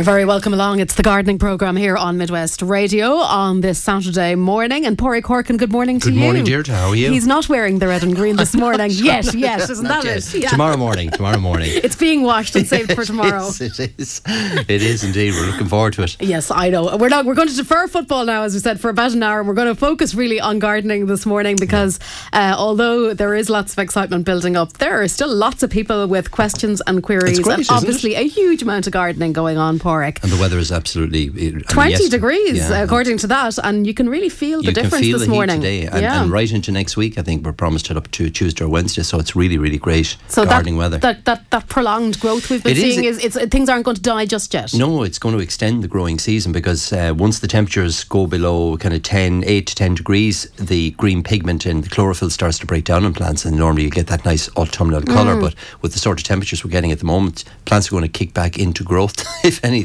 You're very welcome along. It's the gardening programme here on Midwest Radio on this Saturday morning. And Pádraic Horkin, good morning to you. Good morning, Deirdre. How are you? He's not wearing the red and green this morning. Yes, isn't that it? Yeah. Tomorrow morning. It's being washed and saved for tomorrow. It is. It is indeed. We're looking forward to it. Yes, I know. We're going to defer football now, as we said, for about an hour. We're going to focus really on gardening this morning because although there is lots of excitement building up, there are still lots of people with questions and queries. It's great, and obviously a huge amount of gardening going on, Pádraic. And the weather is absolutely 20 degrees, according to that, and you can really feel the difference this morning. Today and right into next week, I think we're promised it up to Tuesday or Wednesday, so it's really, really great gardening weather. That prolonged growth we've been seeing is things aren't going to die just yet. No, it's going to extend the growing season because once the temperatures go below kind of 8 to 10 degrees, the green pigment in the chlorophyll starts to break down in plants, and normally you get that nice autumnal colour. But with the sort of temperatures we're getting at the moment, plants are going to kick back into growth. If anything.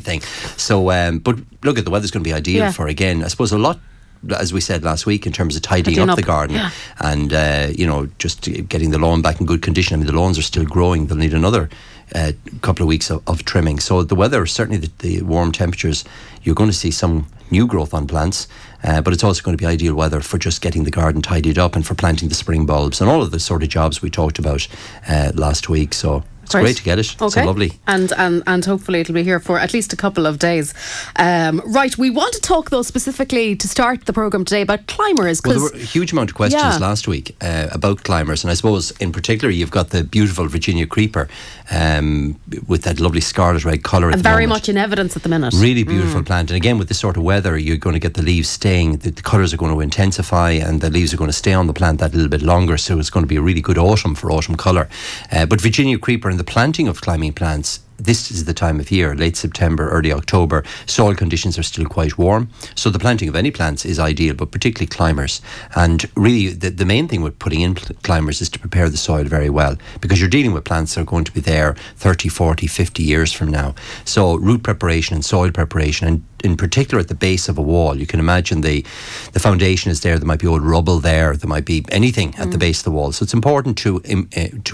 So, but look, the weather's going to be ideal for, again, I suppose, a lot, as we said last week, in terms of tidying up the garden and, just getting the lawn back in good condition. I mean, the lawns are still growing. They'll need another couple of weeks of trimming. So the weather, certainly the warm temperatures, you're going to see some new growth on plants, but it's also going to be ideal weather for just getting the garden tidied up and for planting the spring bulbs and all of the sort of jobs we talked about last week. So it's great to get it. Okay. It's lovely. And hopefully it'll be here for at least a couple of days. Right, we want to talk, though, specifically to start the programme today about climbers. Well, there were a huge amount of questions last week about climbers. And I suppose, in particular, you've got the beautiful Virginia creeper with that lovely scarlet red colour at the moment. Very much in evidence at the minute. Really beautiful plant. And again, with this sort of weather, you're going to get the leaves staying. The colours are going to intensify and the leaves are going to stay on the plant that little bit longer. So it's going to be a really good autumn for autumn colour. But Virginia creeper, the planting of climbing plants, this is the time of year, late September, early October. Soil conditions are still quite warm, so the planting of any plants is ideal, but particularly climbers. And really the main thing with putting in climbers is to prepare the soil very well, because you're dealing with plants that are going to be there 30, 40, 50 years from now. So root preparation and soil preparation, and in particular at the base of a wall, you can imagine the foundation is there, there might be old rubble there, there might be anything at the base of the wall. So it's important to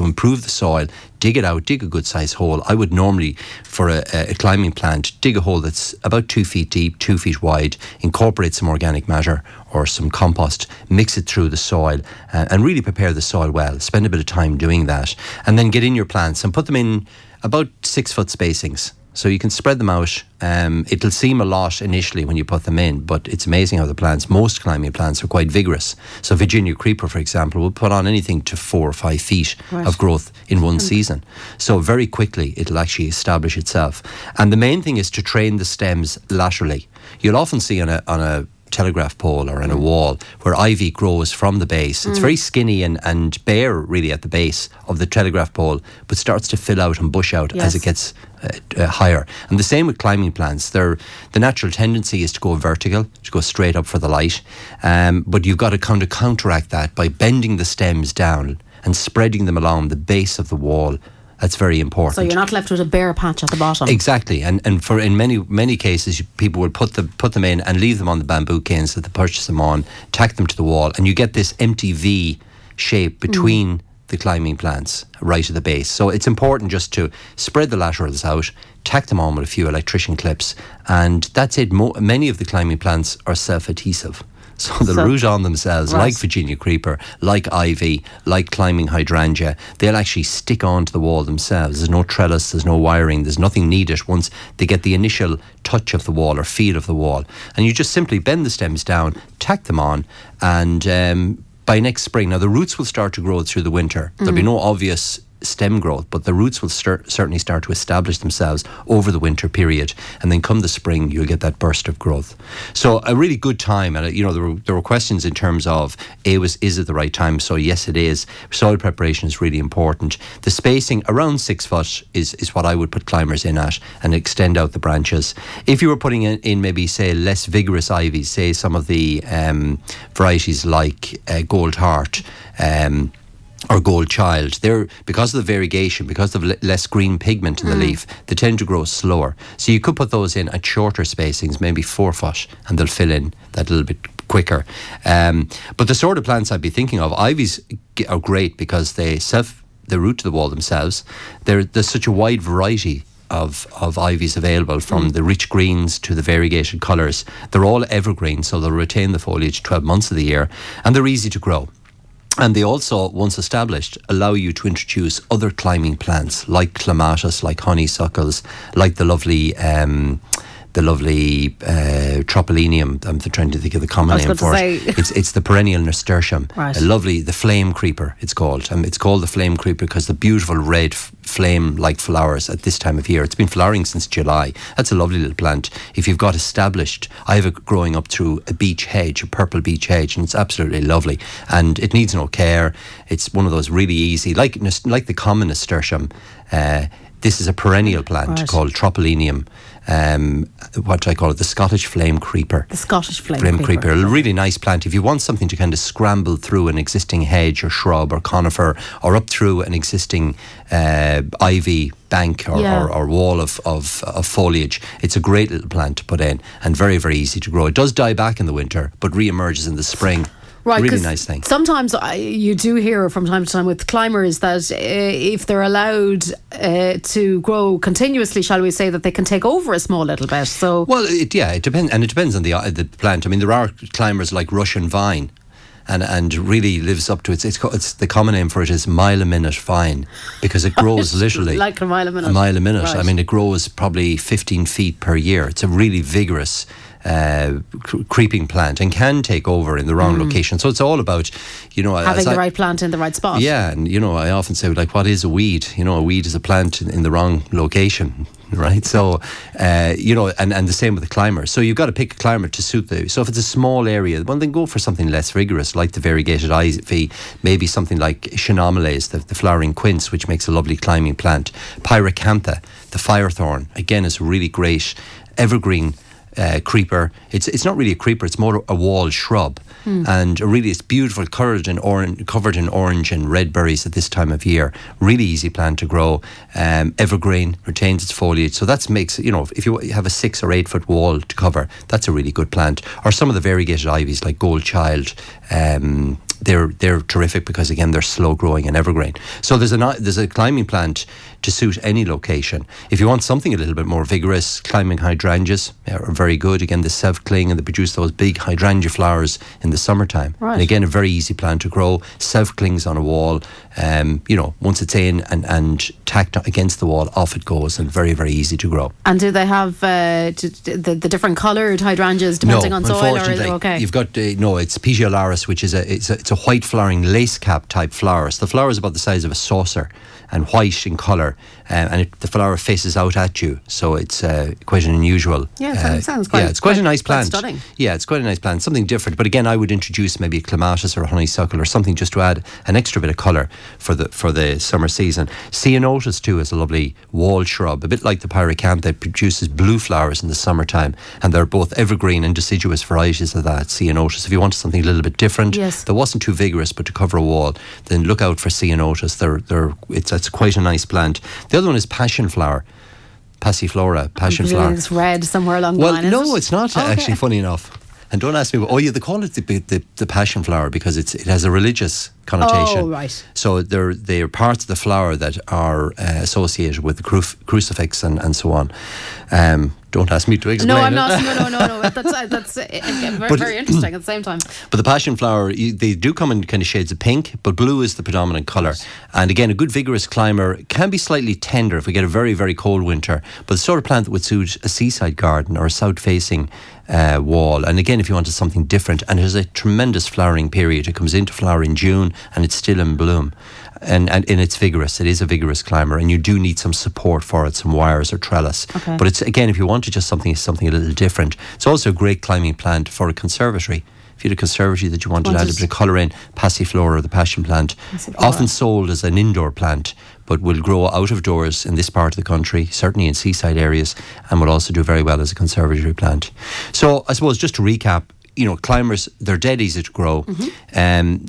improve the soil, dig it out, dig a good size hole. I would normally, for a climbing plant, dig a hole that's about 2 feet deep, 2 feet wide, incorporate some organic matter or some compost, mix it through the soil, and really prepare the soil well. Spend a bit of time doing that. And then get in your plants and put them in about 6 foot spacings. So you can spread them out. It'll seem a lot initially when you put them in, but it's amazing how the plants, most climbing plants, are quite vigorous. So Virginia creeper, for example, will put on anything to 4 or 5 feet of growth in one season. So very quickly it'll actually establish itself. And the main thing is to train the stems laterally. You'll often see on a telegraph pole or in a wall where ivy grows from the base. It's very skinny and bare really at the base of the telegraph pole, but starts to fill out and bush out as it gets higher. And the same with climbing plants. The natural tendency is to go vertical, to go straight up for the light, but you've got to kind of counteract that by bending the stems down and spreading them along the base of the wall. That's very important. So you're not left with a bare patch at the bottom. Exactly, and for in many cases, people will put them in and leave them on the bamboo canes that they purchase them on, tack them to the wall, and you get this empty V shape between the climbing plants right at the base. So it's important just to spread the laterals out, tack them on with a few electrician clips, and that's it. Many of the climbing plants are self-adhesive. So they'll root on themselves, like Virginia creeper, like ivy, like climbing hydrangea. They'll actually stick onto the wall themselves. There's no trellis, there's no wiring, there's nothing needed once they get the initial touch of the wall or feel of the wall. And you just simply bend the stems down, tack them on, and by next spring, now the roots will start to grow through the winter. There'll be no obvious stem growth, but the roots will certainly start to establish themselves over the winter period, and then come the spring you'll get that burst of growth. So a really good time. And there were questions in terms of is it the right time? So yes, it is. Soil preparation is really important. The spacing around 6 foot is what I would put climbers in at, and extend out the branches. If you were putting in maybe, say, less vigorous ivies, say some of the varieties like Gold Heart or Gold Child, they're, because of the variegation, because of less green pigment in the leaf, they tend to grow slower. So you could put those in at shorter spacings, maybe 4 foot, and they'll fill in that little bit quicker. But the sort of plants I'd be thinking of, ivies are great because they root to the wall themselves. There's such a wide variety of ivies available, from the rich greens to the variegated colours. They're all evergreen, so they'll retain the foliage 12 months of the year, and they're easy to grow. And they also, once established, allow you to introduce other climbing plants like clematis, like honeysuckles, like the lovely tropolinium. I'm trying to think of the common name for it. It's the perennial nasturtium. Right. The flame creeper, it's called. It's called the flame creeper because the beautiful red flame-like flowers at this time of year. It's been flowering since July. That's a lovely little plant. If you've got established, I have it growing up through a beech hedge, a purple beech hedge, and it's absolutely lovely. And it needs no care. It's one of those really easy, like the common nasturtium. This is a perennial plant called tropolinium. What do I call it? The Scottish flame creeper. The Scottish flame creeper. A really nice plant. If you want something to kind of scramble through an existing hedge or shrub or conifer, or up through an existing ivy bank or wall of foliage, it's a great little plant to put in, and very, very easy to grow. It does die back in the winter, but re-emerges in the spring. Right, really nice thing. Sometimes you do hear from time to time with climbers that if they're allowed to grow continuously, shall we say, that they can take over a small little bit. So it depends, and it depends on the plant. I mean, there are climbers like Russian vine, and really lives up to it's the common name for it is mile a minute vine, because it grows literally like a mile a minute. A mile a minute. Right. I mean, it grows probably 15 feet per year. It's a really vigorous creeping plant, and can take over in the wrong location. So it's all about, having the right plant in the right spot. Yeah, and I often say, what is a weed? A weed is a plant in the wrong location, right? So, and the same with the climber. So you've got to pick a climber to suit the. So if it's a small area, well, then go for something less vigorous, like the variegated ivy, maybe something like Chaenomeles, the flowering quince, which makes a lovely climbing plant. Pyracantha, the firethorn, again, is a really great evergreen creeper. It's not really a creeper, it's more a wall shrub, and really it's beautiful, covered in orange and red berries at this time of year. Really easy plant to grow, evergreen, retains its foliage, so that makes, if you have a 6 or 8 foot wall to cover, that's a really good plant. Or some of the variegated ivies like Gold Child, they're terrific because, again, they're slow growing and evergreen. So there's a climbing plant to suit any location. If you want something a little bit more vigorous, climbing hydrangeas are very good. Again, they self-cling, and they produce those big hydrangea flowers in the summertime. Right. And again, a very easy plant to grow. Self-clings on a wall. Once it's in and tacked against the wall, off it goes, and very, very easy to grow. And do they have the different coloured hydrangeas depending on soil? Or is it okay? You've got it's Petiolaris, which is a white flowering lace cap type flower. So the flower is about the size of a saucer and white in colour, and the flower faces out at you, so it's quite an unusual. Yeah, it sounds quite. Yeah, it's quite a nice plant. Stunning. Yeah, it's quite a nice plant. Something different, but again, I would introduce maybe a clematis or a honeysuckle or something just to add an extra bit of colour for the summer season. Ceanothus too is a lovely wall shrub, a bit like the pyracantha. It produces blue flowers in the summertime, and they're both evergreen and deciduous varieties of that. Ceanothus. If you want something a little bit different, yes, that wasn't too vigorous, but to cover a wall, then look out for Ceanothus. It's quite a nice plant. The other one is passionflower. Passiflora, passionflower. It's red somewhere along the line. Well, no, it's not, actually, funny enough. And don't ask me. They call it the passion flower because it has a religious connotation. Oh, right. So they are parts of the flower that are associated with the crucifix and so on. Don't ask me to explain. No, I'm not. No. That's very interesting at the same time. But the passion flower, they do come in kind of shades of pink, but blue is the predominant colour. And again, a good vigorous climber, can be slightly tender if we get a very, very cold winter, but the sort of plant that would suit a seaside garden or a south-facing wall. And again, if you wanted something different, and there's a tremendous flowering period. It comes into flower in June, and it's still in bloom. And it's vigorous. It is a vigorous climber, and you do need some support for it, some wires or trellis. Okay. But it's, again, if you wanted just something a little different, it's also a great climbing plant for a conservatory. If you had a conservatory that you wanted to add a bit of colour in, Passiflora, or the passion plant, often sold as an indoor plant, but will grow out of doors in this part of the country, certainly in seaside areas, and will also do very well as a conservatory plant. So I suppose, just to recap, climbers, they're dead easy to grow.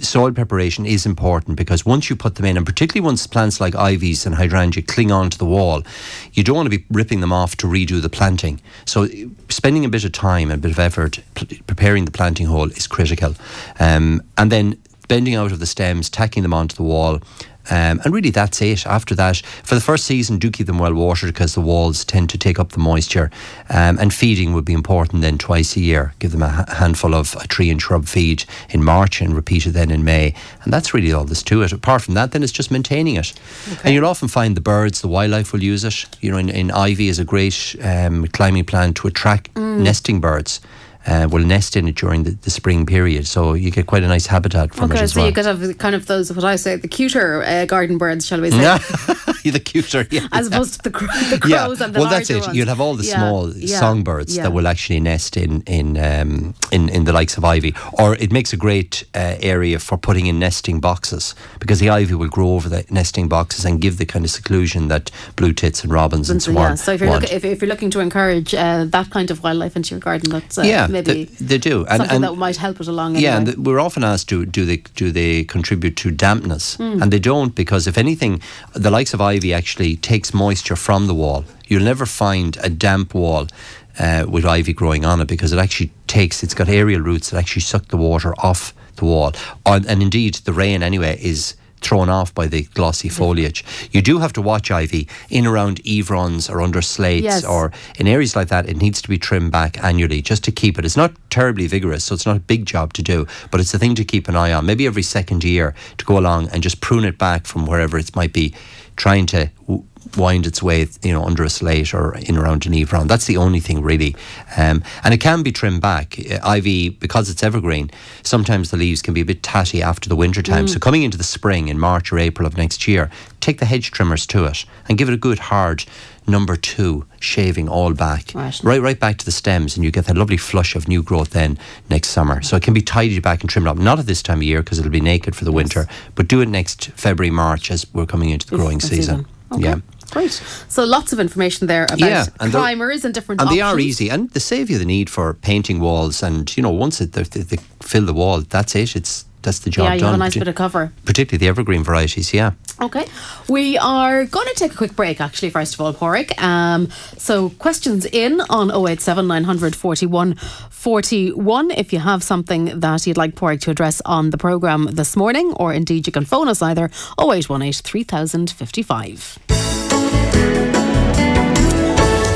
Soil preparation is important, because once you put them in, and particularly once plants like ivies and hydrangea cling onto the wall, you don't want to be ripping them off to redo the planting. So spending a bit of time and a bit of effort preparing the planting hole is critical. And then bending out of the stems, tacking them onto the wall, And really that's it. After that, for the first season, do keep them well watered because the walls tend to take up the moisture, and feeding would be important then twice a year. Give them a handful of a tree and shrub feed in March and repeat it then in May, and that's really all there's to it. Apart from that, then it's just maintaining it. Okay. And you'll often find the birds, the wildlife will use it. You know, in ivy is a great climbing plant to attract nesting birds. Will nest in it during the spring period, so you get quite a nice habitat from it as well. Okay, so you could have kind of those, what I say, the cuter garden birds, shall we say? The cuter, yeah. As opposed to the crows and the larger ones. Well, that's it. You'll have all the small songbirds that will actually nest in the likes of ivy. Or it makes a great area for putting in nesting boxes, because the ivy will grow over the nesting boxes and give the kind of seclusion that blue tits and robins and so on. So if you're looking to encourage that kind of wildlife into your garden, that's maybe they do. Something that might help it along anyway. Yeah, and we're often asked, do they contribute to dampness? And they don't, because if anything, the likes of ivy actually takes moisture from the wall. You'll never find a damp wall with ivy growing on it, because it actually it's got aerial roots that actually suck the water off the wall. And indeed, the rain anyway is thrown off by the glossy foliage. You do have to watch ivy in around everons or under slates, or in areas like that. It needs to be trimmed back annually just to keep it. It's not terribly vigorous, so it's not a big job to do, but it's the thing to keep an eye on. Maybe every second year to go along and just prune it back from wherever it might be trying to wind its way, under a slate or in around an everon. That's the only thing really, and it can be trimmed back. Ivy, because it's evergreen, sometimes the leaves can be a bit tatty after the winter time. So coming into the spring in March or April of next year, take the hedge trimmers to it and give it a good hard number 2 shaving all back, right back to the stems, and you get that lovely flush of new growth then next summer. So it can be tidied back and trimmed up, not at this time of year because it'll be naked for the winter, but do it next February, March, as we're coming into the growing season. Okay. Yeah. Great. So lots of information there about climbers and different options. And they are easy, and they save you the need for painting walls. And once they fill the wall, that's it. That's the job done. Yeah, you have a nice bit of cover. Particularly the evergreen varieties, yeah. Okay. We are going to take a quick break, actually, first of all, Pádraic. So questions in on 087 900 41 41. If you have something that you'd like Pádraic to address on the programme this morning, or indeed you can phone us either 0818 3055.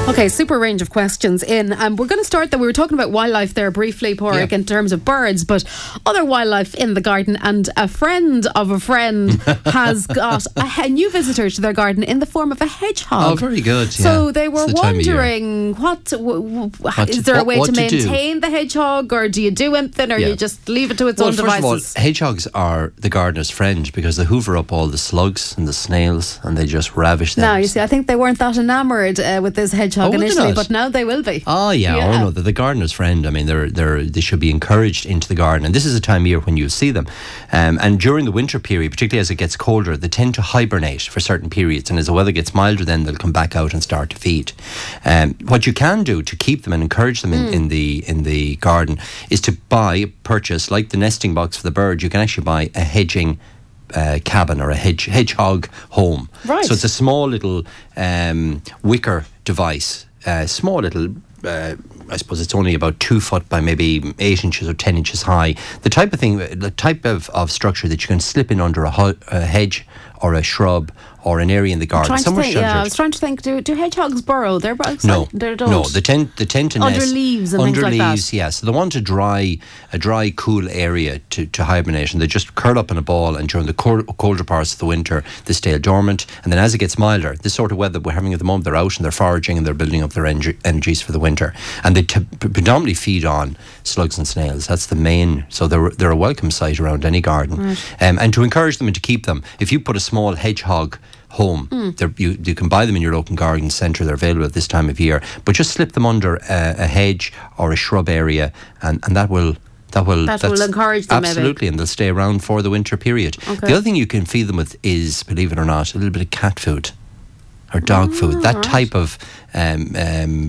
Okay, super range of questions in. We're going to start that. We were talking about wildlife there briefly, Pádraic, in terms of birds, but other wildlife in the garden. And a friend of a friend has got a new visitor to their garden in the form of a hedgehog. Oh, very good. So they were wondering, is there a way to maintain the hedgehog, or do you do anything, or you just leave it to its own devices? Well, first of all, hedgehogs are the gardener's friend because they hoover up all the slugs and the snails and they just ravish them. Now, you see, I think they weren't that enamoured with this hedgehog. Initially, but now they will be. Oh yeah, yeah. Oh no, they're the gardener's friend. I mean, they should be encouraged into the garden, and this is a time of year when you see them. And during the winter period, particularly as it gets colder, they tend to hibernate for certain periods, and as the weather gets milder, then they'll come back out and start to feed. What you can do to keep them and encourage them in the garden is to purchase, like the nesting box for the bird, you can actually buy a hedging cabin or a hedgehog home. Right. So it's a small little wicker device, small little, I suppose it's only about 2 foot by maybe 8 inches or 10 inches high. The type of thing, the type of structure that you can slip in under a hedge or a shrub or an area in the garden. I was trying to think. Do hedgehogs burrow? No, they tend to nest under leaves and things like that. Under leaves, yeah. So they want a dry, cool area to hibernate, and they just curl up in a ball. And during the colder parts of the winter, they stay dormant. And then as it gets milder, this sort of weather we're having at the moment, they're out and they're foraging and they're building up their energies for the winter. And they predominantly feed on slugs and snails. That's the main. So they're a welcome sight around any garden. Right. And to encourage them and to keep them, if you put a small hedgehog home. You can buy them in your local garden centre. They're available at this time of year. But just slip them under a hedge or a shrub area, and that will encourage them. Absolutely, and they'll stay around for the winter period. Okay. The other thing you can feed them with is, believe it or not, a little bit of cat food or dog food. That type of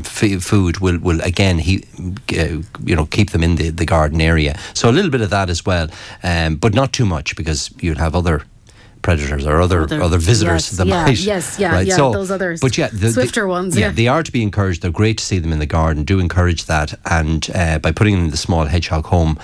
food will again keep them in the garden area. So a little bit of that as well, but not too much, because you'll have other predators or other visitors that might. Yes, yeah, right? Yeah. So, those others. But yeah, swifter ones. Yeah, they are to be encouraged. They're great to see them in the garden. Do encourage that, and by putting them in the small hedgehog home,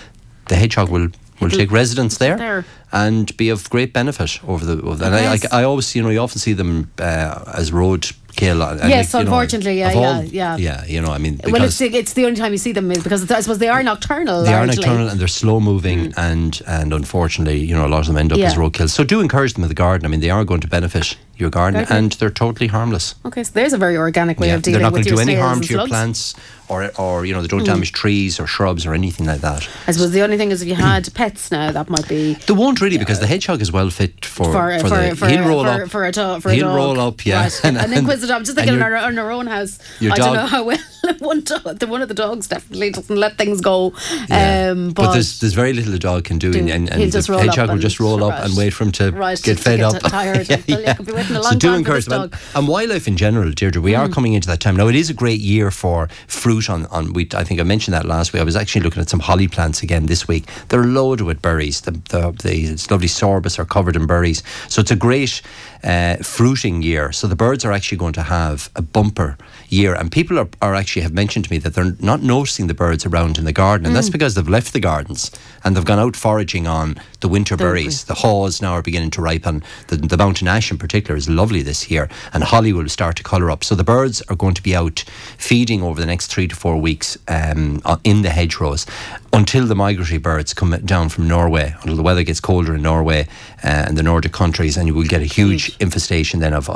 the hedgehog will will take residence there and be of great benefit over the. I always, you often see them as road kale. Yes, unfortunately, yeah. You know, I mean, well, it's the only time you see them is because I suppose they are nocturnal. They are nocturnal and they're slow moving, and unfortunately, a lot of them end up as roadkill. So do encourage them in the garden. I mean, they are going to benefit your garden, and they're totally harmless. Okay, so there's a very organic way of dealing with your snails. They're not going to do any harm to your plants. Or they don't damage trees or shrubs or anything like that. I suppose the only thing is if you had pets now, that might be... They won't really, because the hedgehog is well fit for a dog. He'll roll up, yeah. Right. And inquisitive. I'm just thinking in our own house, I don't know how well one of the dogs definitely doesn't let things go. Yeah. But there's very little the dog can do, and the hedgehog will just roll up and wait for him to get fed up. So do encourage them. And wildlife in general, Deirdre, we are coming into that time. Now, it is a great year for fruit. I think I mentioned that last week. I was actually looking at some holly plants again this week. They're loaded with berries. The lovely sorbus are covered in berries. So it's a great fruiting year. So the birds are actually going to have a bumper year. And people are actually have mentioned to me that they're not noticing the birds around in the garden. And that's because they've left the gardens and they've gone out foraging on the winter berries. The haws now are beginning to ripen. The mountain ash in particular is lovely this year. And holly will start to colour up. So the birds are going to be out feeding over the next 3 to 4 weeks in the hedgerows until the migratory birds come down from Norway, until the weather gets colder in Norway and the Nordic countries, and you will get a huge infestation then of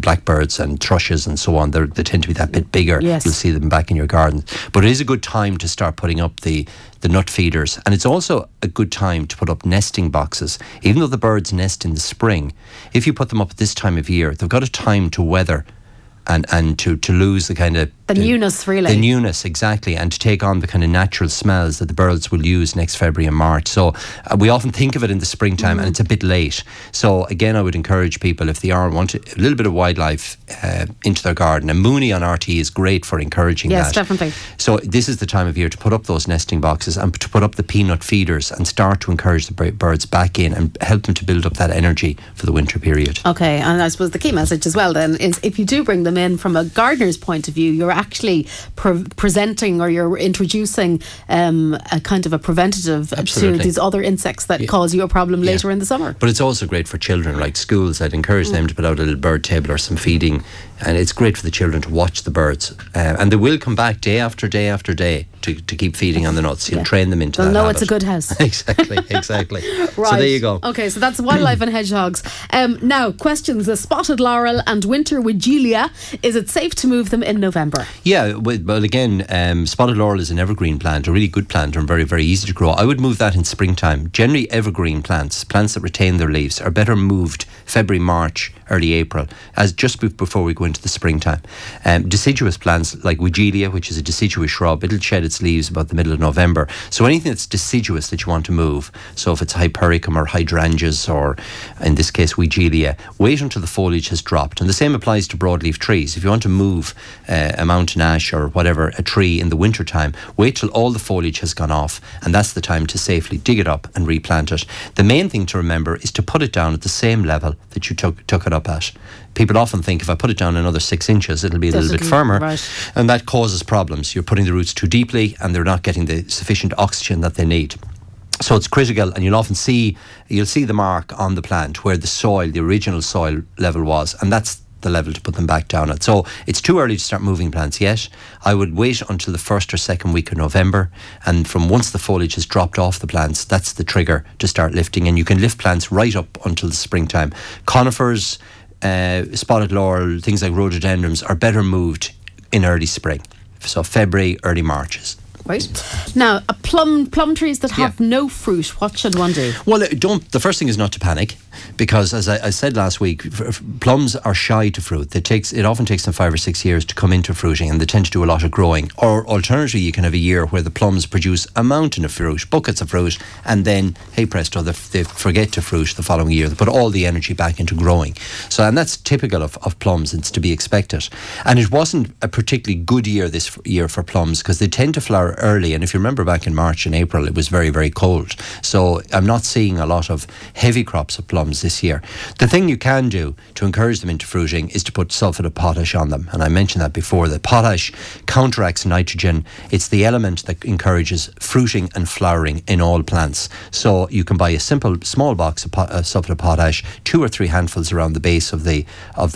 blackbirds and thrushes and so on. They tend to be that bit bigger. Yes. You'll see them back in your garden. But it is a good time to start putting up the nut feeders, and it's also a good time to put up nesting boxes. Even though the birds nest in the spring, if you put them up at this time of year, they've got a time to weather and to lose the kind of the newness, really. The newness, exactly, and to take on the kind of natural smells that the birds will use next February and March. So we often think of it in the springtime, and it's a bit late. So again, I would encourage people, if they want a little bit of wildlife into their garden, and Mooney on RT is great for encouraging that. Yes, definitely. So this is the time of year to put up those nesting boxes and to put up the peanut feeders and start to encourage the birds back in and help them to build up that energy for the winter period. Okay, and I suppose the key message as well then is if you do bring them in from a gardener's point of view, you're actually presenting or you're introducing a kind of a preventative to these other insects that cause you a problem later in the summer. But it's also great for children, like schools. I'd encourage them to put out a little bird table or some feeding, and it's great for the children to watch the birds. And they will come back day after day after day to keep feeding on the nuts. You'll train them into that habit. It's a good house. exactly. Right. So there you go. Okay, so that's wildlife and hedgehogs. Now, questions. The spotted laurel and winter wigelia, is it safe to move them in November? Yeah, but again, spotted laurel is an evergreen plant, a really good plant and very, very easy to grow. I would move that in springtime. Generally, evergreen plants that retain their leaves, are better moved February, March, early April, as just before we go into the springtime. Deciduous plants like wigelia, which is a deciduous shrub, it'll shed its leaves about the middle of November. So anything that's deciduous that you want to move, so if it's hypericum or hydrangeas or, in this case, wigelia, wait until the foliage has dropped. And the same applies to broadleaf trees. If you want to move a mountain ash or whatever, a tree in the wintertime, wait till all the foliage has gone off, and that's the time to safely dig it up and replant it. The main thing to remember is to put it down at the same level that you took it up at. People often think if I put it down another 6 inches, it'll be a little bit firmer, and that causes problems. You're putting the roots too deeply and they're not getting the sufficient oxygen that they need. So it's critical, and you'll see the mark on the plant where the original soil level was, and that's the level to put them back down at. So it's too early to start moving plants yet. I would wait until the first or second week of November, and from once the foliage has dropped off the plants, that's the trigger to start lifting, and you can lift plants right up until the springtime. Conifers, spotted laurel, things like rhododendrons are better moved in early spring. So February, early Marches. Right. Now, plum trees that have no fruit, what should one do? Well, the first thing is not to panic, because as I said last week, plums are shy to fruit. It often takes them 5 or 6 years to come into fruiting, and they tend to do a lot of growing. Or alternatively, you can have a year where the plums produce a mountain of fruit, buckets of fruit, and then, hey presto, they forget to fruit the following year. They put all the energy back into growing. So, and that's typical of plums. It's to be expected. And it wasn't a particularly good year this year for plums, because they tend to flower early, and if you remember back in March, March and April, it was very, very cold. So I'm not seeing a lot of heavy crops of plums this year. The thing you can do to encourage them into fruiting is to put sulphate of potash on them. And I mentioned that before, that potash counteracts nitrogen. It's the element that encourages fruiting and flowering in all plants. So you can buy a simple small box of sulphate of potash, 2 or 3 handfuls around the base of the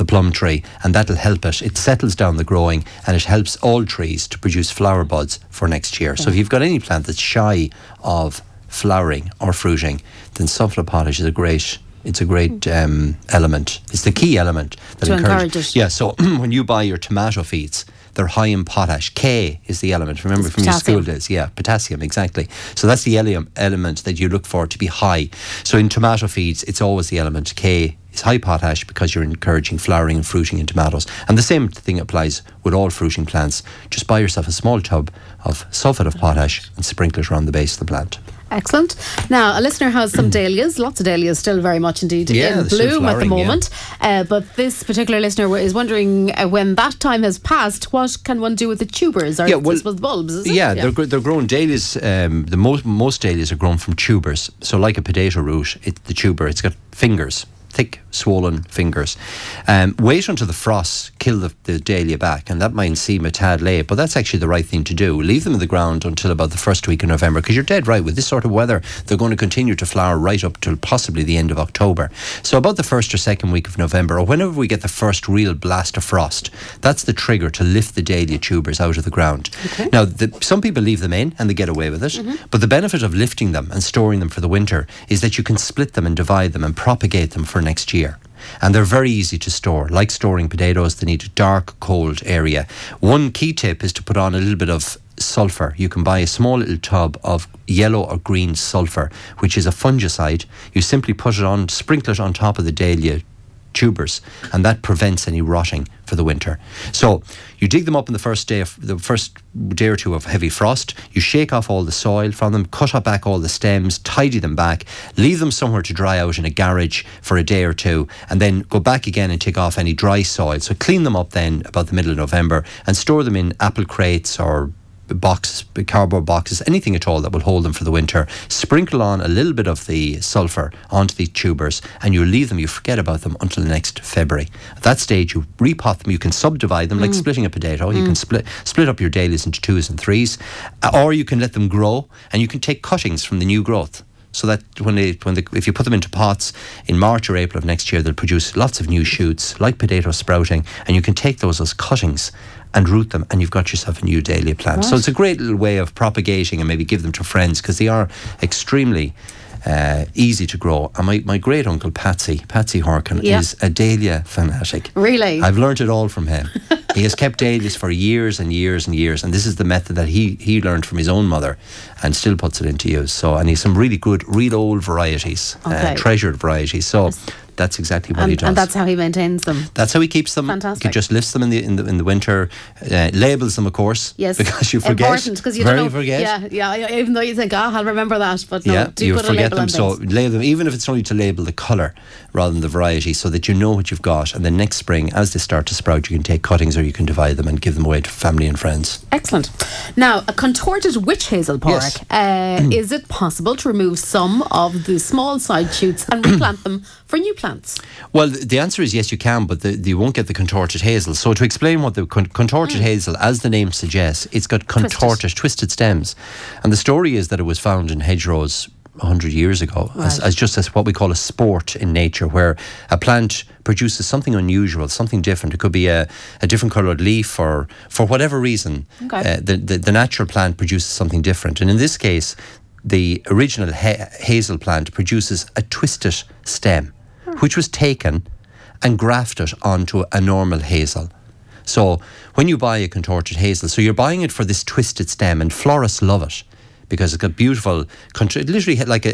plum tree, and that'll help it. It settles down the growing and it helps all trees to produce flower buds for next year. So if you've got any plant that's shy of flowering or fruiting, then sulphate of potash is a great... It's a great element. It's the key element that encourages. Yeah, so when you buy your tomato feeds, they're high in potash. K is the element. Remember from your school days. Yeah, potassium, exactly. So that's the element that you look for to be high. So in tomato feeds, it's always the element K. It's high potash because you're encouraging flowering and fruiting in tomatoes. And the same thing applies with all fruiting plants. Just buy yourself a small tub of sulphate of potash and sprinkle it around the base of the plant. Excellent. Now, a listener has some dahlias, lots of dahlias still very much indeed in bloom at the moment. Yeah. But this particular listener is wondering when that time has passed, what can one do with the tubers? Or this was bulbs, is it? Yeah, they're grown dahlias. The most dahlias are grown from tubers. So like a potato root, the tuber, it's got fingers. Thick, swollen fingers. Wait until the frosts kill the dahlia back, and that might seem a tad late, but that's actually the right thing to do. Leave them in the ground until about the first week of November, because you're dead right. With this sort of weather, they're going to continue to flower right up till possibly the end of October. So about the first or second week of November, or whenever we get the first real blast of frost, that's the trigger to lift the dahlia tubers out of the ground. Okay. Now, some people leave them in, and they get away with it, but the benefit of lifting them and storing them for the winter is that you can split them and divide them and propagate them for next year. And they're very easy to store. Like storing potatoes, they need a dark, cold area. One key tip is to put on a little bit of sulfur. You can buy a small little tub of yellow or green sulfur, which is a fungicide. You simply put it on, sprinkle it on top of the dahlia tubers, and that prevents any rotting for the winter. So you dig them up in the first day or two of heavy frost. You shake off all the soil from them, cut up back all the stems, tidy them back, leave them somewhere to dry out in a garage for a day or two, and then go back again and take off any dry soil. So clean them up then about the middle of November and store them in apple crates or boxes, cardboard boxes, anything at all that will hold them for the winter. Sprinkle on a little bit of the sulphur onto the tubers and you leave them, you forget about them until next February. At that stage you repot them, you can subdivide them like splitting a potato. You can split up your dahlias into 2s and 3s, or you can let them grow and you can take cuttings from the new growth. So that if you put them into pots in March or April of next year, they'll produce lots of new shoots, like potato sprouting, and you can take those as cuttings and root them, and you've got yourself a new dahlia plant. Right. So it's a great little way of propagating, and maybe give them to friends, because they are extremely easy to grow. And my great uncle Patsy Horkin, is a dahlia fanatic. Really? I've learnt it all from him. He has kept dahlias for years and years and years, and this is the method that he learned from his own mother and still puts it into use. So, and he's some really good, real old varieties, treasured varieties. So that's exactly what he does. And that's how he maintains them. That's how he keeps them. Fantastic. He just lifts them in the winter, labels them, of course. Yes. Because you forget. Important, because you don't know. Forget. Yeah. Even though you think, I'll remember that, but no, do you put forget a label them. So label them, even if it's only to label the colour rather than the variety, so that you know what you've got. And then next spring, as they start to sprout, you can take cuttings or you can divide them and give them away to family and friends. Excellent. Now, a contorted witch hazel, Pádraic. Yes. Is it possible to remove some of the small side shoots and replant them for new plants? Well, the answer is yes, you can, but you won't get the contorted hazel. So to explain what the contorted hazel, as the name suggests, it's got twisted stems. And the story is that it was found in hedgerows 100 years ago, right, as what we call a sport in nature, where a plant produces something unusual, something different. It could be a different coloured leaf, or for whatever reason, the natural plant produces something different. And in this case, the original hazel plant produces a twisted stem, which was taken and grafted onto a normal hazel. So when you buy a contorted hazel, so you're buying it for this twisted stem, and florists love it because it's got beautiful, literally like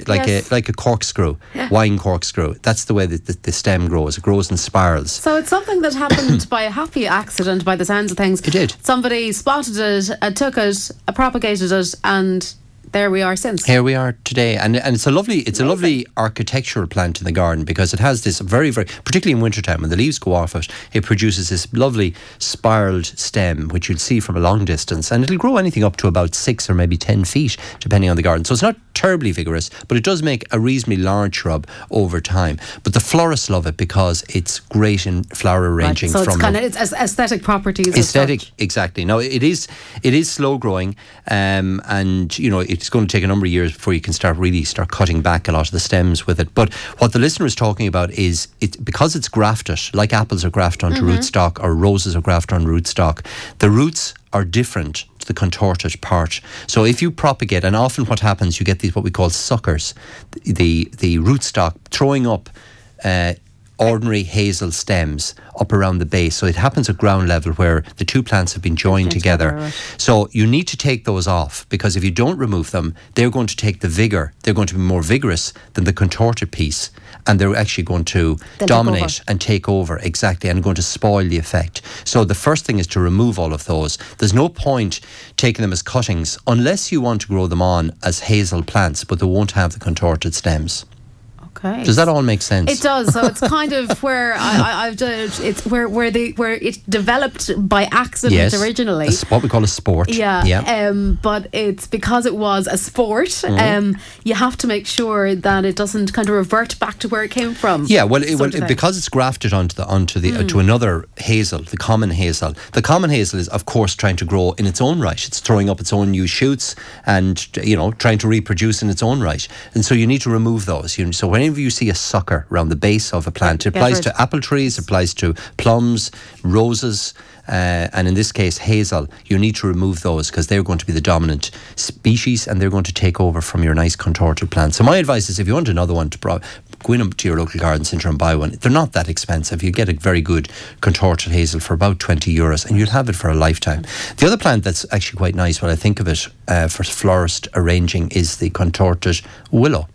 a corkscrew, wine corkscrew. That's the way that the stem grows. It grows in spirals. So it's something that happened by a happy accident, by the sounds of things. It did. Somebody spotted it, took it, propagated it, and there we are since. Here we are today, and it's a lovely, it's amazing, a lovely architectural plant in the garden, because it has this very, very, particularly in wintertime when the leaves go off it, it produces this lovely spiraled stem which you'll see from a long distance, and it'll grow anything up to about 6 or maybe 10 feet depending on the garden. So it's not terribly vigorous, but it does make a reasonably large shrub over time. But the florists love it because it's great in flower arranging. Right. So from it's kind of it's aesthetic properties. Aesthetic, exactly. Now it is slow growing, and you know it's going to take a number of years before you can really start cutting back a lot of the stems with it. But what the listener is talking about is it because it's grafted, like apples are grafted onto rootstock or roses are grafted on rootstock. The roots are different to the contorted part. So if you propagate, and often what happens, you get these what we call suckers, the rootstock throwing up ordinary hazel stems up around the base. So it happens at ground level where the two plants have been joined together. Right. So you need to take those off, because if you don't remove them, they're going to take the vigor. They're going to be more vigorous than the contorted piece, and they're actually going to dominate and take over, exactly, and going to spoil the effect. So the first thing is to remove all of those. There's no point taking them as cuttings unless you want to grow them on as hazel plants, but they won't have the contorted stems. Okay. Does that all make sense? It does. So it's kind of where I've done. It's where it developed by accident, yes, originally. It's what we call a sport. Yeah. Yeah. But it's because it was a sport. You have to make sure that it doesn't kind of revert back to where it came from. Yeah. Well, because it's grafted onto another hazel, the common hazel. The common hazel is, of course, trying to grow in its own right. It's throwing up its own new shoots, and you know, trying to reproduce in its own right. And so you need to remove those. So whenever you see a sucker around the base of a plant, it applies to apple trees, it applies to plums, roses, and in this case hazel, you need to remove those because they're going to be the dominant species and they're going to take over from your nice contorted plant. So my advice is, if you want another one, to go in to your local garden centre and buy one. They're not that expensive. You get a very good contorted hazel for about 20 euros and you'll have it for a lifetime. The other plant that's actually quite nice when I think of it for florist arranging is the contorted willow.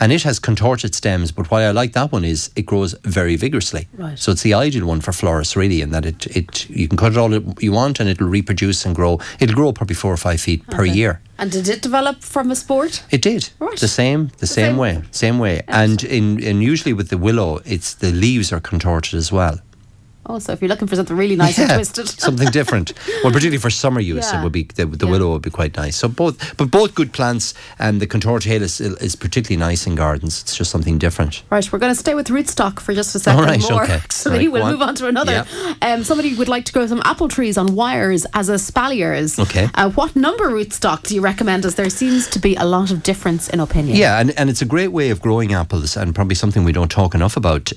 And it has contorted stems, but why I like that one is it grows very vigorously. Right. So it's the ideal one for florists, really, in that it you can cut it all you want and it'll reproduce and grow. It'll grow probably 4 or 5 feet per year. And did it develop from a sport? It did. Right. The same way. Excellent. And usually with the willow, it's the leaves are contorted as well. Oh, so if you're looking for something really nice and twisted, something different. Well, particularly for summer use, it would be the willow would be quite nice. So both good plants, and the contorted hazel is particularly nice in gardens. It's just something different. Right, we're going to stay with rootstock for just a second. All right, more. Okay. Actually, right, we'll move on to another. Yeah. Somebody would like to grow some apple trees on wires as espaliers. Okay. What number rootstock do you recommend? As there seems to be a lot of difference in opinion. Yeah, and it's a great way of growing apples, and probably something we don't talk enough about.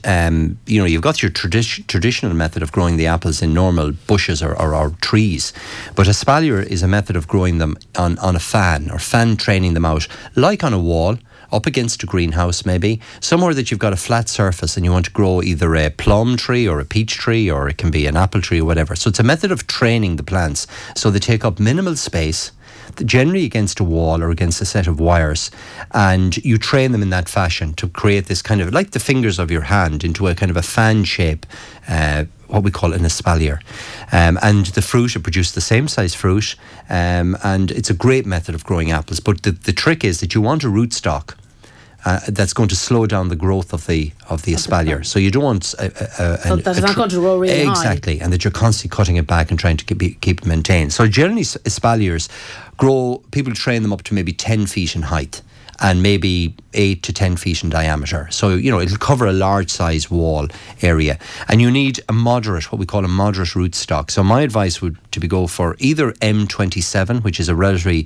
You've got your traditional method of growing the apples in normal bushes or trees, but espalier is a method of growing them on a fan, or fan training them out, like on a wall, up against a greenhouse maybe, somewhere that you've got a flat surface and you want to grow either a plum tree or a peach tree, or it can be an apple tree or whatever. So it's a method of training the plants so they take up minimal space, generally against a wall or against a set of wires, and you train them in that fashion to create this kind of, like the fingers of your hand, into a kind of a fan shape, what we call an espalier, and the fruit, it produces the same size fruit, and it's a great method of growing apples. But the trick is that you want a rootstock that's going to slow down the growth of the espalier. So you don't want not going to roll really high. Exactly, and that you're constantly cutting it back and trying to keep it maintained. So generally, espaliers grow. People train them up to maybe 10 feet in height and maybe 8 to 10 feet in diameter. So, it'll cover a large size wall area. And you need what we call a moderate rootstock. So my advice would to be go for either M27, which is a relatively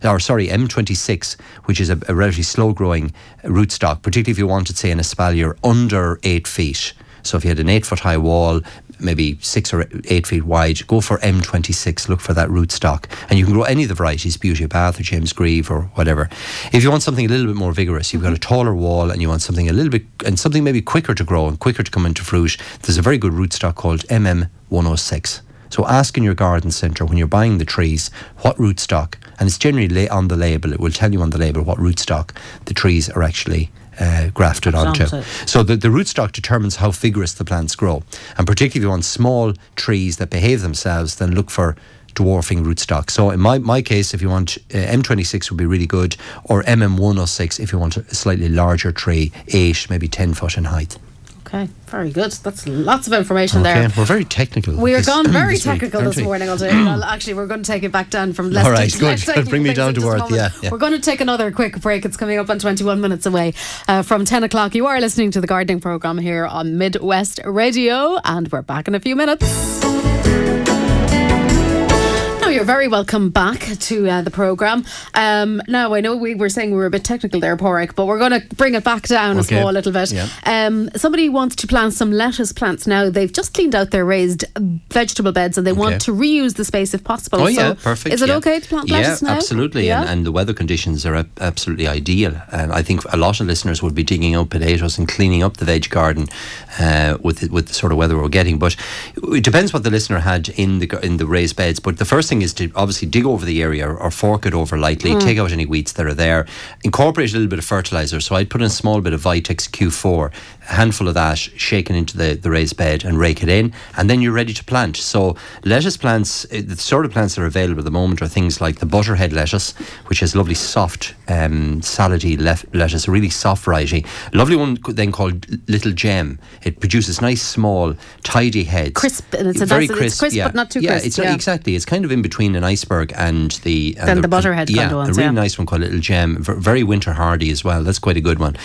M26, which is a relatively slow growing rootstock, particularly if you wanted, say, an espalier under 8 feet. So if you had an 8 foot high wall, maybe 6 or 8 feet wide, go for M26, look for that rootstock. And you can grow any of the varieties, Beauty of Bath or James Grieve or whatever. If you want something a little bit more vigorous, you've got a taller wall and you want something a little bit, and something maybe quicker to grow and quicker to come into fruit, there's a very good rootstock called MM106. So ask in your garden centre when you're buying the trees what rootstock, and it's generally on the label, it will tell you on the label what rootstock the trees are actually grafted onto. So the rootstock determines how vigorous the plants grow, and particularly if you want small trees that behave themselves, then look for dwarfing rootstock. So in my case, if you want, M26 would be really good, or MM106 if you want a slightly larger tree, 8, maybe 10 foot in height. Okay, very good. That's lots of information there. We're very technical. We are gone very technical this morning. Actually, we're going to take it back down from less technical. All right, good. Bring me down to earth, yeah. We're going to take another quick break. It's coming up on 21 minutes away from 10 o'clock. You are listening to the gardening programme here on Midwest Radio, and we're back in a few minutes. You're very welcome back to the programme. Now, I know we were saying we were a bit technical there, Pádraic, but we're going to bring it back down a small little bit. Yeah. Somebody wants to plant some lettuce plants now. They've just cleaned out their raised vegetable beds and they want to reuse the space if possible. Oh, so perfect. Is it okay to plant lettuce now? Absolutely. Yeah, absolutely. And the weather conditions are absolutely ideal. And I think a lot of listeners would be digging out potatoes and cleaning up the veg garden with the sort of weather we're getting. But it depends what the listener had in the raised beds. But the first thing is to obviously dig over the area or fork it over lightly, take out any weeds that are there, incorporate a little bit of fertilizer. So I'd put in a small bit of Vitex Q4, a handful of that, shaken into the raised bed and rake it in, and then you're ready to plant. So lettuce plants, the sort of plants that are available at the moment are things like the butterhead lettuce, which has lovely soft salady lettuce, a really soft variety. Lovely one then called Little Gem. It produces nice, small, tidy heads. Crisp, and it's very crisp, but not too crisp. Exactly. It's kind of in between an iceberg and the butterhead kind of ones. A really nice one called Little Gem, very winter hardy as well. That's quite a good one.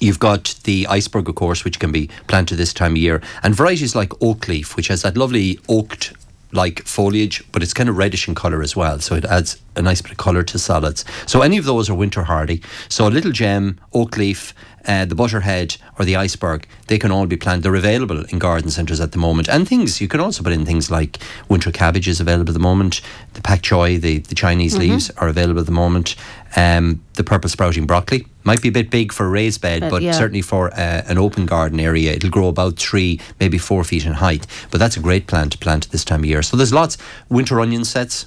You've got the iceberg, of course, which can be planted this time of year, and varieties like oak leaf, which has that lovely oaked like foliage, but it's kind of reddish in colour as well, so it adds a nice bit of colour to salads. So any of those are winter hardy. So a Little Gem, oak leaf, the butterhead or the iceberg, they can all be planted. They're available in garden centres at the moment. And things, you can also put in things like winter cabbage is available at the moment. The pak choy, the Chinese leaves are available at the moment. The purple sprouting broccoli might be a bit big for a raised bed, but certainly for an open garden area, it'll grow about 3, maybe 4 feet in height. But that's a great plant to plant this time of year. So there's lots. Winter onion sets,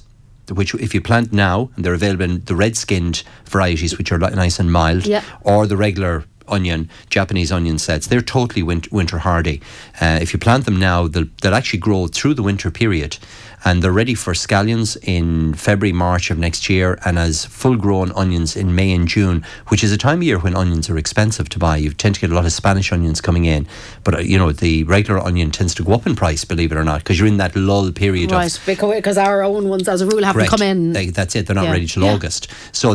which if you plant now, and they're available in the red-skinned varieties, which are nice and mild, or the regular onion, Japanese onion sets, they're totally winter hardy. If you plant them now, they'll actually grow through the winter period, and they're ready for scallions in February, March of next year, and as full-grown onions in May and June, which is a time of year when onions are expensive to buy. You tend to get a lot of Spanish onions coming in, but the regular onion tends to go up in price, believe it or not, because you're in that lull period. Right, because our own ones, as a rule, haven't come in. That's it, they're not ready till August. So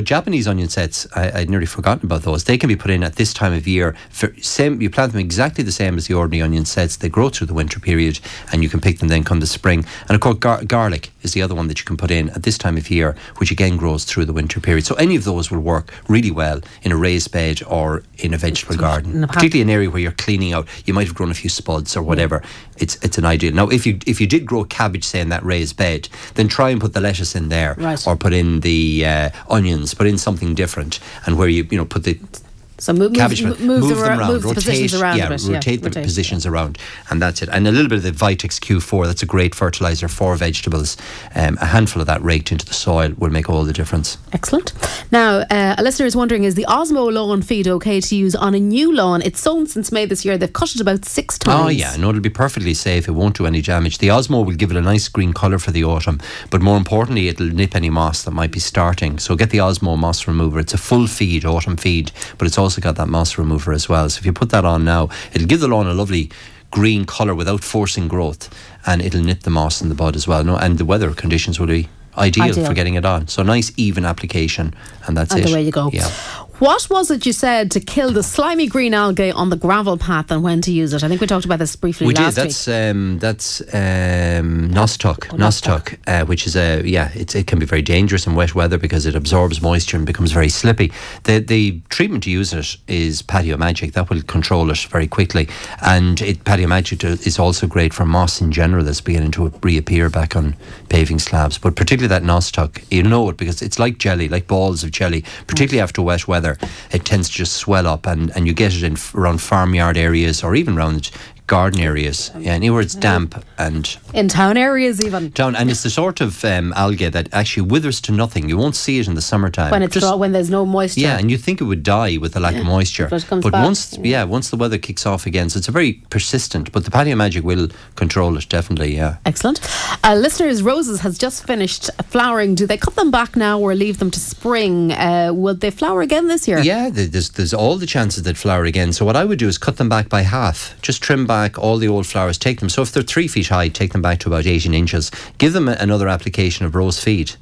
Japanese onion sets, I'd nearly forgotten about those. They can be put in at this time of year. You plant them exactly the same as the ordinary onion sets. They grow through the winter period, and you can pick them then come the spring. And of course, garlic is the other one that you can put in at this time of year, which again grows through the winter period. So any of those will work really well in a raised bed or in a vegetable garden, particularly an area where you're cleaning out. You might have grown a few spuds or whatever. It's an ideal. Now, if you did grow cabbage, say, in that raised bed, then try and put the lettuce in there, or put in the onions, put in something different, and where you put the So move them around, rotate the positions around, and that's it. And a little bit of the Vitex Q4, that's a great fertiliser for vegetables. A handful of that raked into the soil will make all the difference. Excellent. Now, a listener is wondering, is the Osmo lawn feed okay to use on a new lawn? It's sown since May this year. They've cut it about 6 times. Oh, yeah. No, it'll be perfectly safe. It won't do any damage. The Osmo will give it a nice green colour for the autumn, but more importantly, it'll nip any moss that might be starting. So get the Osmo moss remover. It's a full feed, autumn feed, but it's also got that moss remover as well. So if you put that on now, it'll give the lawn a lovely green colour without forcing growth, and it'll nip the moss in the bud as well. And the weather conditions will be ideal for getting it on. So nice even application, and that's it. And away you go. Yeah. What was it you said to kill the slimy green algae on the gravel path and when to use it? I think we talked about this briefly last week. We did. That's Nostoc. Which is it can be very dangerous in wet weather because it absorbs moisture and becomes very slippy. The treatment to use it is Patio Magic. That will control it very quickly. And Patio Magic is also great for moss in general that's beginning to reappear back on paving slabs. But particularly that Nostoc, you know it because it's like jelly, like balls of jelly, particularly after wet weather. It tends to just swell up, and you get it in around farmyard areas or even around garden areas, yeah, anywhere it's damp, and in town areas even. Town, and it's the sort of algae that actually withers to nothing. You won't see it in the summertime when it's raw, when there's no moisture. Yeah, and you think it would die with the lack of moisture, but once the weather kicks off again, so it's a very persistent. But the Patio Magic will control it definitely. Yeah, excellent. Listeners, roses has just finished flowering. Do they cut them back now or leave them to spring? Will they flower again this year? Yeah, there's all the chances they'd flower again. So what I would do is cut them back by half. Just trim back all the old flowers. Take them, so if they're 3 feet high, take them back to about 18 inches. Give them another application of rose feed.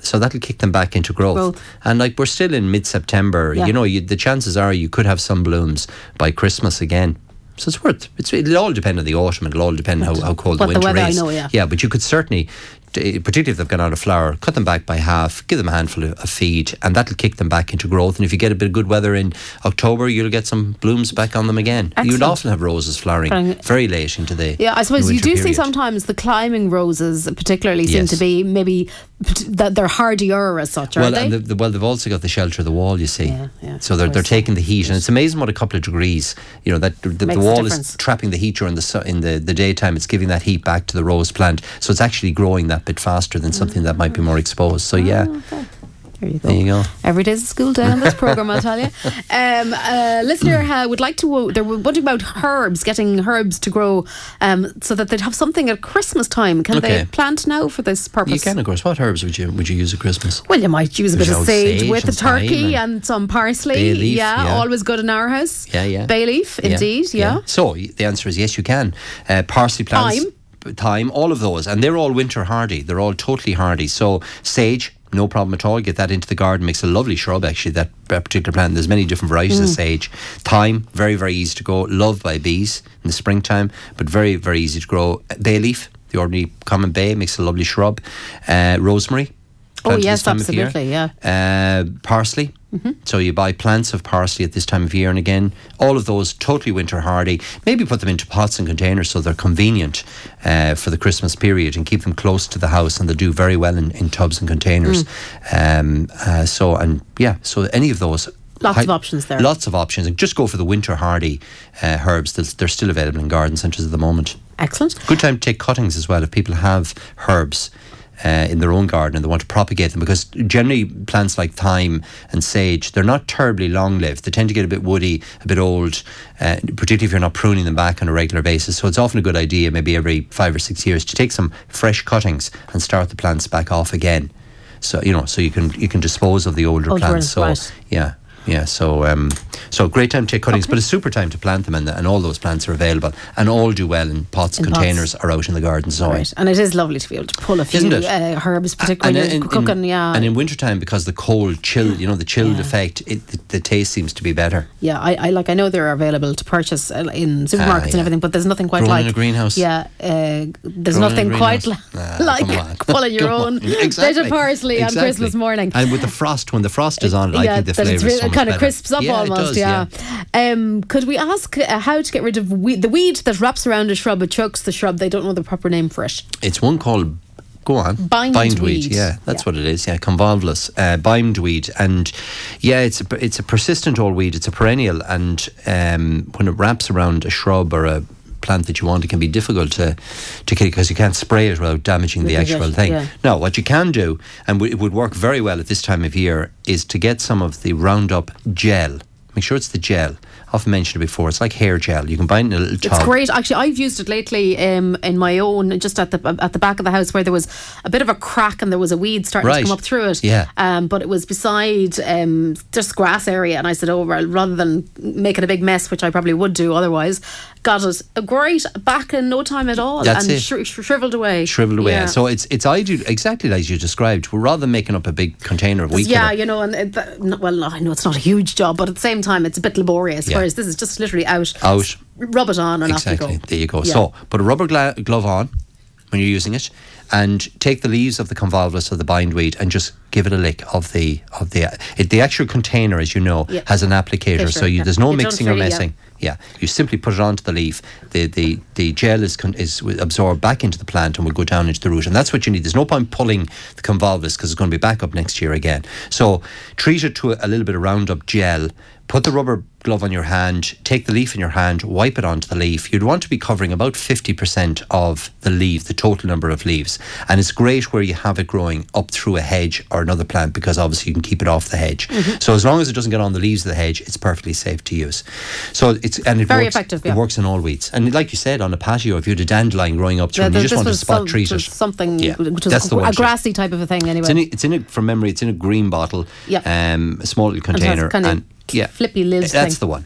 So that'll kick them back into growth. And like, we're still in mid-September. Yeah. You know, the chances are you could have some blooms by Christmas again. So it's worth. It'll all depend on the autumn. It'll all depend on how cold the winter is. But you could certainly, particularly if they've gone out of flower, cut them back by half. Give them a handful of feed, and that'll kick them back into growth. And if you get a bit of good weather in October, you'll get some blooms back on them again. Excellent. You'd often have roses flowering very late into the I suppose you do period. See sometimes the climbing roses, particularly, seem to be maybe that they're hardier as such. Well, and they've also got the shelter of the wall. You see, so they're taking the heat, and it's amazing what a couple of degrees. You know that the wall is trapping the heat during in the daytime. It's giving that heat back to the rose plant, so it's actually growing that bit faster than something that might be more exposed. So There you go. Every day's a school day on this programme, I'll tell you. Listener would like to... They were wondering about herbs, getting herbs to grow so that they'd have something at Christmas time. Can they plant now for this purpose? You can, of course. What herbs would you use at Christmas? Well, you might use a bit of sage with the turkey and some parsley. Bay leaf, always good in our house. Bay leaf, indeed, So the answer is yes, you can. Parsley plants. Thyme, all of those, and they're all winter hardy. They're all totally hardy. So sage, no problem at all. Get that into the garden. Makes a lovely shrub, actually, that particular plant. There's many different varieties of sage. Thyme, very, very easy to grow. Loved by bees in the springtime, but very, very easy to grow. Bay leaf, the ordinary common bay, makes a lovely shrub. Rosemary. Oh, yes, absolutely, parsley. So you buy plants of parsley at this time of year, and again, all of those totally winter hardy. Maybe put them into pots and containers so they're convenient for the Christmas period, and keep them close to the house, and they do very well in tubs and containers. So any of those. Lots of options there. Lots of options. And just go for the winter hardy herbs. They're still available in garden centres at the moment. Excellent. Good time to take cuttings as well if people have herbs in their own garden and they want to propagate them, because generally plants like thyme and sage, they're not terribly long lived. They tend to get a bit woody, a bit old, particularly if you're not pruning them back on a regular basis. So it's often a good idea, maybe every 5 or 6 years, to take some fresh cuttings and start the plants back off again, so you can dispose of the older plants. So great time to take cuttings, but a super time to plant them, and all those plants are available, and all do well in pots, containers, or out in the garden zone. Right. And it is lovely to be able to pull a few herbs, particularly in cooking. And in wintertime, because the cold chill, the chilled effect, the taste seems to be better. Yeah, I know they're available to purchase in supermarkets and everything, but there's nothing quite grown like in a greenhouse. Yeah, there's nothing quite like pulling your own bit of parsley on Christmas morning. And with the frost, when the frost is on, I think the flavour is so much kind of crisps up almost. Could we ask how to get rid of the weed that wraps around a shrub? It chokes the shrub. They don't know the proper name for it. It's one called bindweed. What it is, convolvulus, bindweed, and it's a persistent old weed. It's a perennial, and when it wraps around a shrub or a plant that you want, it can be difficult to kill, because you can't spray it without damaging the actual thing. Now, what you can do, and it would work very well at this time of year, is to get some of the Roundup gel. Make sure it's the gel. I've mentioned it before. It's like hair gel. You can buy it in a little tub. It's great. Actually, I've used it lately in my own, just at the back of the house, where there was a bit of a crack and there was a weed starting to come up through it. Yeah. But it was beside just grass area, and I said, rather than making a big mess, which I probably would do otherwise, got it great back in no time at all. That's it. Shriveled away. Yeah. So it's ideal, exactly as you described. We're rather than making up a big container of weed. Yeah, I know it's not a huge job, but at the same time, it's a bit laborious. Whereas this is just literally out. Rub it on and off you go. There you go. Yeah. So put a rubber glove on when you're using it, and take the leaves of the convolvulus or the bindweed and just give it a lick of the actual container, as you know, has an applicator, so there's no mixing or messing. You simply put it onto the leaf. The gel is absorbed back into the plant and will go down into the root, and that's what you need. There's no point pulling the convolvulus because it's going to be back up next year again. So treat it to a little bit of Roundup gel, put the rubber glove on your hand, take the leaf in your hand, wipe it onto the leaf. You'd want to be covering about 50% of the leaf, the total number of leaves. And it's great where you have it growing up through a hedge or another plant, because obviously you can keep it off the hedge. Mm-hmm. So as long as it doesn't get on the leaves of the hedge, it's perfectly safe to use. So it works, very effective. It works in all weeds. And like you said, on a patio, if you had a dandelion growing up through, and you just want to spot treat it. That's the one, a grassy type of a thing anyway. It's in a green bottle, a small container. Flippy Liz thing. That's the one.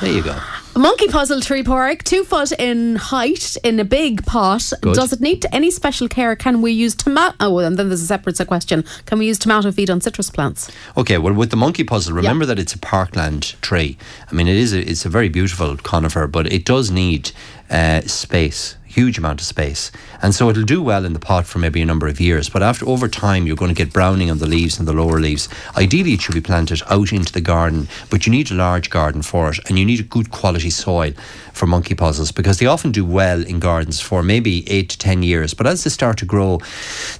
There you go. Monkey Puzzle tree, Pádraic, 2 foot in height, in a big pot. Good. Does it need any special care? Can we use tomato? Oh, and then there's a separate question. Can we use tomato feed on citrus plants? Okay, well, with the Monkey Puzzle, remember that it's a parkland tree. I mean, it's a very beautiful conifer, but it does need space. Huge amount of space, and so it'll do well in the pot for maybe a number of years, but over time you're going to get browning on the leaves and the lower leaves. Ideally it should be planted out into the garden, but you need a large garden for it, and you need a good quality soil for Monkey Puzzles, because they often do well in gardens for maybe 8 to 10 years, but as they start to grow,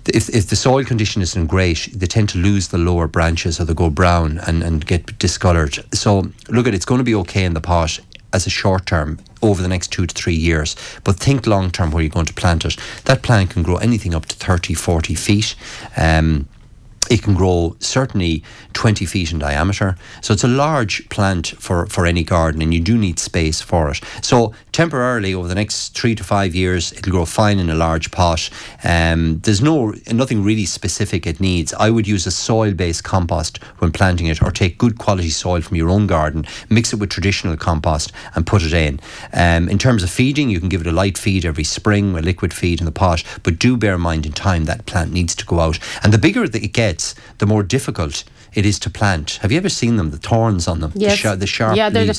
if the soil condition isn't great, they tend to lose the lower branches, or they go brown and get discoloured. So look, it's going to be okay in the pot as a short term over the next 2 to 3 years, but think long term where you're going to plant it. That plant can grow anything up to 30-40 feet. It can grow certainly 20 feet in diameter. So it's a large plant for any garden, and you do need space for it. So temporarily, over the next 3 to 5 years, it'll grow fine in a large pot. There's nothing really specific it needs. I would use a soil-based compost when planting it, or take good quality soil from your own garden, mix it with traditional compost and put it in. In terms of feeding, you can give it a light feed every spring, a liquid feed in the pot, but do bear in mind in time that plant needs to go out. And the bigger that it gets, the more difficult it is to plant. Have you ever seen them? The thorns on them, yes. The sharp. Yeah, they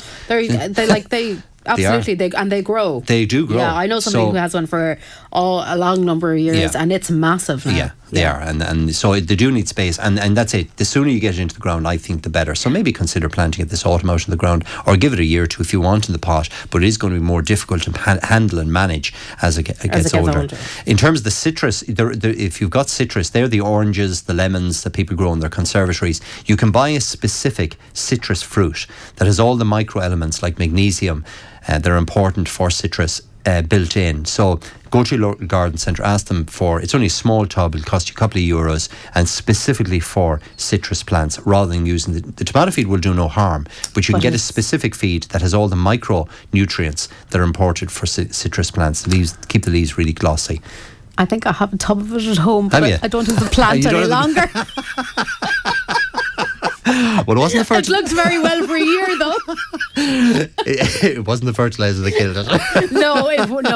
grow. They do grow. Yeah, I know somebody who has one for a long number of years, and it's massive now. Yeah. They are, and so they do need space, and that's it. The sooner you get it into the ground, I think, the better. So maybe consider planting it this autumn out in the ground, or give it a year or two if you want in the pot, but it is going to be more difficult to handle and manage as it gets older. In terms of the citrus, if you've got citrus, they're the oranges, the lemons that people grow in their conservatories. You can buy a specific citrus fruit that has all the microelements like magnesium that are important for citrus built in. So go to your local garden centre, ask them for, it's only a small tub, it'll cost you a couple of euros, and specifically for citrus plants, rather than using the tomato feed will do no harm, but you can get a specific feed that has all the micronutrients that are imported for citrus plants. Keep the leaves really glossy. I think I have a tub of it at home, but I don't have the plant any longer. Well, it wasn't the fertilizer. It looked very well for a year, though. It wasn't the fertilizer that killed it. No,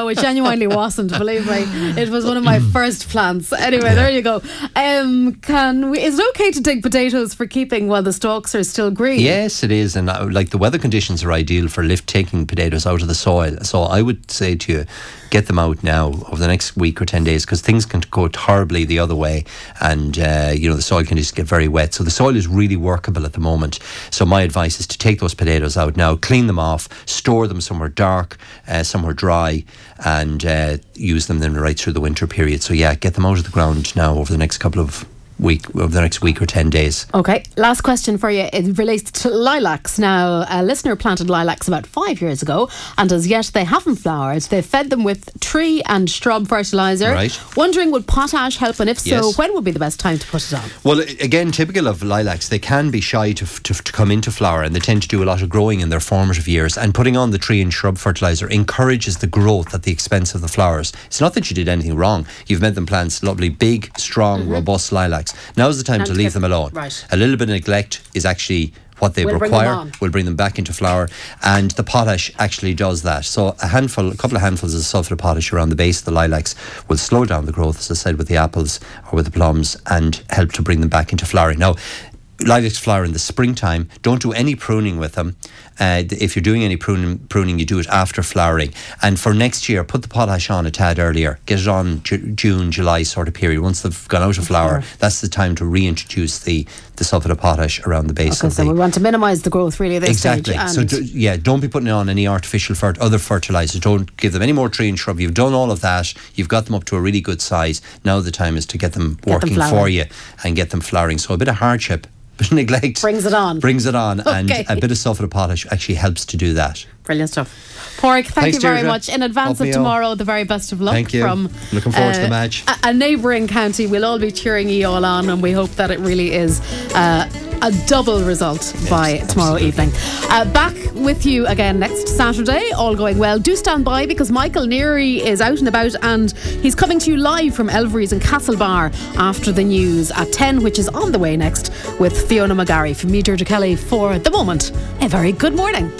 it genuinely wasn't. Believe me, it was one of my first plants. Anyway, there you go. Is it okay to dig potatoes for keeping while the stalks are still green? Yes, it is, and the weather conditions are ideal for taking potatoes out of the soil. So I would say to you, get them out now over the next week or 10 days, because things can go horribly the other way, and the soil can just get very wet. So the soil is really workable at the moment. So my advice is to take those potatoes out now, clean them off, store them somewhere dark, somewhere dry, and use them then right through the winter period. So get them out of the ground now over the next week or 10 days. Okay, last question for you. It relates to lilacs. Now, a listener planted lilacs about 5 years ago, and as yet they haven't flowered. They fed them with tree and shrub fertilizer. Right. Wondering, would potash help, and if so, when would be the best time to put it on? Well, again, typical of lilacs, they can be shy to come into flower, and they tend to do a lot of growing in their formative years. And putting on the tree and shrub fertilizer encourages the growth at the expense of the flowers. It's not that you did anything wrong. You've made them plant lovely, big, strong, robust lilacs. Now's the time to leave them alone. Right. A little bit of neglect is actually what they require. We'll bring them back into flower, and the potash actually does that. So a couple of handfuls of sulphate potash around the base of the lilacs will slow down the growth, as I said, with the apples or with the plums, and help to bring them back into flowering. Now, lilacs flower in the springtime. Don't do any pruning with them. If you're doing any pruning, you do it after flowering. And for next year, put the potash on a tad earlier. Get it on June, July sort of period. Once they've gone out of flower, that's the time to reintroduce the sulphate of potash around the base. Okay, so we want to minimise the growth, really, this exactly. stage. Exactly. So don't be putting on any artificial other fertiliser. Don't give them any more tree and shrub. You've done all of that. You've got them up to a really good size. Now the time is to get them working for you and get them flowering. So a bit of hardship neglect brings it on okay. And a bit of sulphur potash actually helps to do that. Brilliant stuff. Pádraic, thanks you very much in advance of tomorrow all. The very best of luck. Thank you. From looking forward to the match. A neighbouring county, we'll all be cheering you all on, and we hope that it really is a double result by tomorrow evening. Back with you again next Saturday, all going well. Do stand by because Michael Neary is out and about, and he's coming to you live from Elvery's in Castlebar after the news at 10, which is on the way next with Fiona McGarry. From me, Georgia Kelly, for the moment, a very good morning.